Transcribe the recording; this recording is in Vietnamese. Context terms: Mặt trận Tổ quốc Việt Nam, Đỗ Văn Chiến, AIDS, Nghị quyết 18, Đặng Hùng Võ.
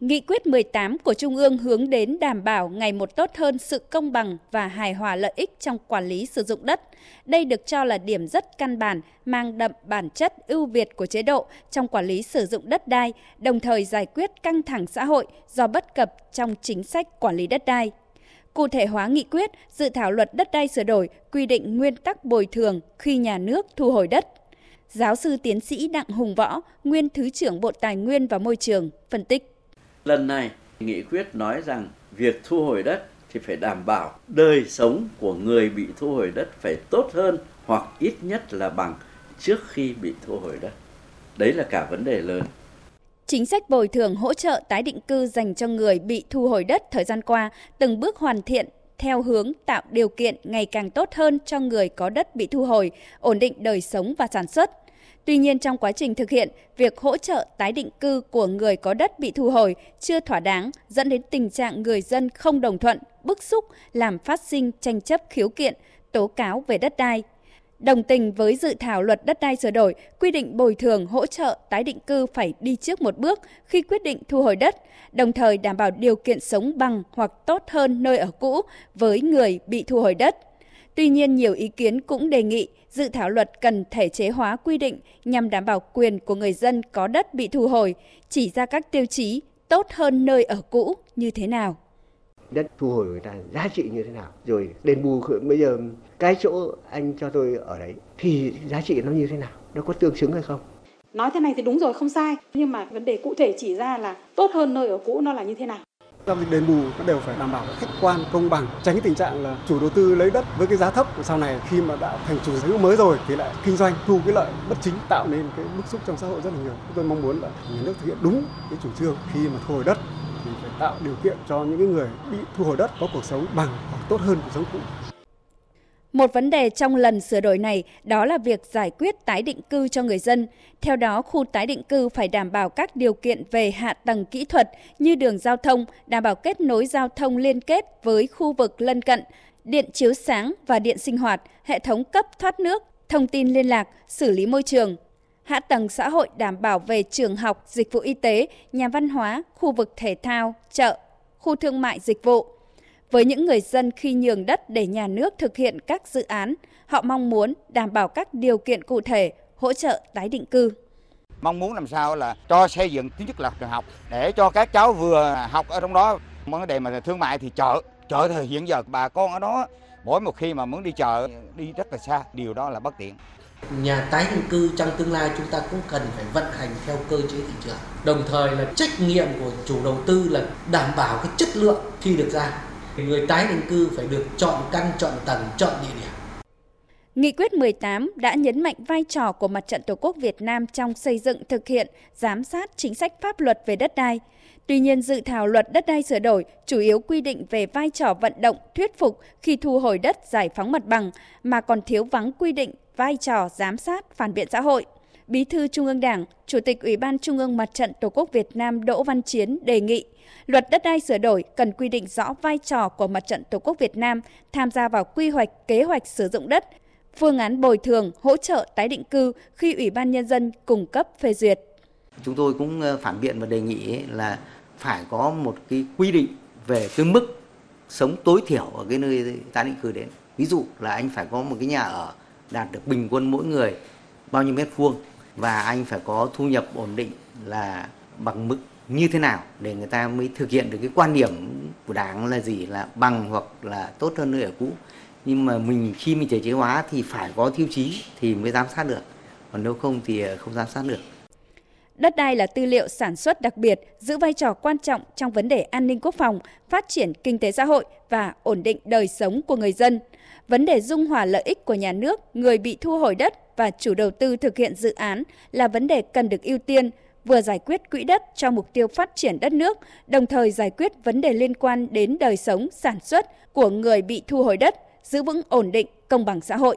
Nghị quyết 18 của Trung ương hướng đến đảm bảo ngày một tốt hơn sự công bằng và hài hòa lợi ích trong quản lý sử dụng đất. Đây được cho là điểm rất căn bản, mang đậm bản chất ưu việt của chế độ trong quản lý sử dụng đất đai, đồng thời giải quyết căng thẳng xã hội do bất cập trong chính sách quản lý đất đai. Cụ thể hóa nghị quyết, dự thảo luật đất đai sửa đổi quy định nguyên tắc bồi thường khi nhà nước thu hồi đất. Giáo sư tiến sĩ Đặng Hùng Võ, nguyên Thứ trưởng Bộ Tài nguyên và Môi trường, phân tích. Lần này, nghị quyết nói rằng việc thu hồi đất thì phải đảm bảo đời sống của người bị thu hồi đất phải tốt hơn hoặc ít nhất là bằng trước khi bị thu hồi đất. Đấy là cả vấn đề lớn. Chính sách bồi thường hỗ trợ tái định cư dành cho người bị thu hồi đất thời gian qua từng bước hoàn thiện theo hướng tạo điều kiện ngày càng tốt hơn cho người có đất bị thu hồi, ổn định đời sống và sản xuất. Tuy nhiên, trong quá trình thực hiện, việc hỗ trợ tái định cư của người có đất bị thu hồi chưa thỏa đáng, dẫn đến tình trạng người dân không đồng thuận, bức xúc, làm phát sinh tranh chấp khiếu kiện, tố cáo về đất đai. Đồng tình với dự thảo luật đất đai sửa đổi, quy định bồi thường hỗ trợ tái định cư phải đi trước một bước khi quyết định thu hồi đất, đồng thời đảm bảo điều kiện sống bằng hoặc tốt hơn nơi ở cũ với người bị thu hồi đất. Tuy nhiên, nhiều ý kiến cũng đề nghị dự thảo luật cần thể chế hóa quy định nhằm đảm bảo quyền của người dân có đất bị thu hồi, chỉ ra các tiêu chí tốt hơn nơi ở cũ như thế nào. Đất thu hồi người ta giá trị như thế nào, rồi đền bù bây giờ cái chỗ anh cho tôi ở đấy thì giá trị nó như thế nào, nó có tương xứng hay không. Nói thế này thì đúng rồi, không sai, nhưng mà vấn đề cụ thể chỉ ra là tốt hơn nơi ở cũ nó là như thế nào. Giao dịch đền bù nó đều phải đảm bảo khách quan, công bằng, tránh tình trạng là chủ đầu tư lấy đất với cái giá thấp, sau này khi mà đã thành chủ sở hữu mới rồi thì lại kinh doanh thu cái lợi bất chính, tạo nên cái bức xúc trong xã hội rất là nhiều. Tôi mong muốn là nhà nước thực hiện đúng cái chủ trương khi mà thu hồi đất thì phải tạo điều kiện cho những người bị thu hồi đất có cuộc sống bằng hoặc tốt hơn cuộc sống cũ. Một vấn đề trong lần sửa đổi này đó là việc giải quyết tái định cư cho người dân. Theo đó, khu tái định cư phải đảm bảo các điều kiện về hạ tầng kỹ thuật như đường giao thông, đảm bảo kết nối giao thông liên kết với khu vực lân cận, điện chiếu sáng và điện sinh hoạt, hệ thống cấp thoát nước, thông tin liên lạc, xử lý môi trường. Hạ tầng xã hội đảm bảo về trường học, dịch vụ y tế, nhà văn hóa, khu vực thể thao, chợ, khu thương mại dịch vụ. Với những người dân khi nhường đất để nhà nước thực hiện các dự án, họ mong muốn đảm bảo các điều kiện cụ thể, hỗ trợ tái định cư. Mong muốn làm sao là cho xây dựng thứ nhất là trường học để cho các cháu vừa học ở trong đó. Vấn đề mà thương mại thì chợ thì hiện giờ bà con ở đó mỗi một khi mà muốn đi chợ đi rất là xa, điều đó là bất tiện. Nhà tái định cư trong tương lai chúng ta cũng cần phải vận hành theo cơ chế thị trường. Đồng thời là trách nhiệm của chủ đầu tư là đảm bảo cái chất lượng khi được ra. Người tái định cư phải được chọn căn, chọn tầng, chọn địa điểm. Nghị quyết 18 đã nhấn mạnh vai trò của Mặt trận Tổ quốc Việt Nam trong xây dựng, thực hiện, giám sát chính sách pháp luật về đất đai. Tuy nhiên, dự thảo luật đất đai sửa đổi chủ yếu quy định về vai trò vận động, thuyết phục khi thu hồi đất, giải phóng mặt bằng, mà còn thiếu vắng quy định vai trò giám sát, phản biện xã hội. Bí thư Trung ương Đảng, Chủ tịch Ủy ban Trung ương Mặt trận Tổ quốc Việt Nam Đỗ Văn Chiến đề nghị luật đất đai sửa đổi cần quy định rõ vai trò của Mặt trận Tổ quốc Việt Nam tham gia vào quy hoạch, kế hoạch sử dụng đất, phương án bồi thường, hỗ trợ tái định cư khi Ủy ban Nhân dân cung cấp phê duyệt. Chúng tôi cũng phản biện và đề nghị là phải có một cái quy định về cái mức sống tối thiểu ở cái nơi tái định cư đến. Ví dụ là anh phải có một cái nhà ở đạt được bình quân mỗi người bao nhiêu mét vuông, và anh phải có thu nhập ổn định là bằng mức như thế nào để người ta mới thực hiện được cái quan điểm của Đảng là gì, là bằng hoặc là tốt hơn nơi ở cũ. Nhưng mà khi mình thể chế hóa thì phải có tiêu chí thì mới giám sát được, còn nếu không thì không giám sát được. Đất đai là tư liệu sản xuất đặc biệt, giữ vai trò quan trọng trong vấn đề an ninh quốc phòng, phát triển kinh tế xã hội và ổn định đời sống của người dân. Vấn đề dung hòa lợi ích của nhà nước, người bị thu hồi đất và chủ đầu tư thực hiện dự án là vấn đề cần được ưu tiên, vừa giải quyết quỹ đất cho mục tiêu phát triển đất nước, đồng thời giải quyết vấn đề liên quan đến đời sống, sản xuất của người bị thu hồi đất, giữ vững ổn định, công bằng xã hội.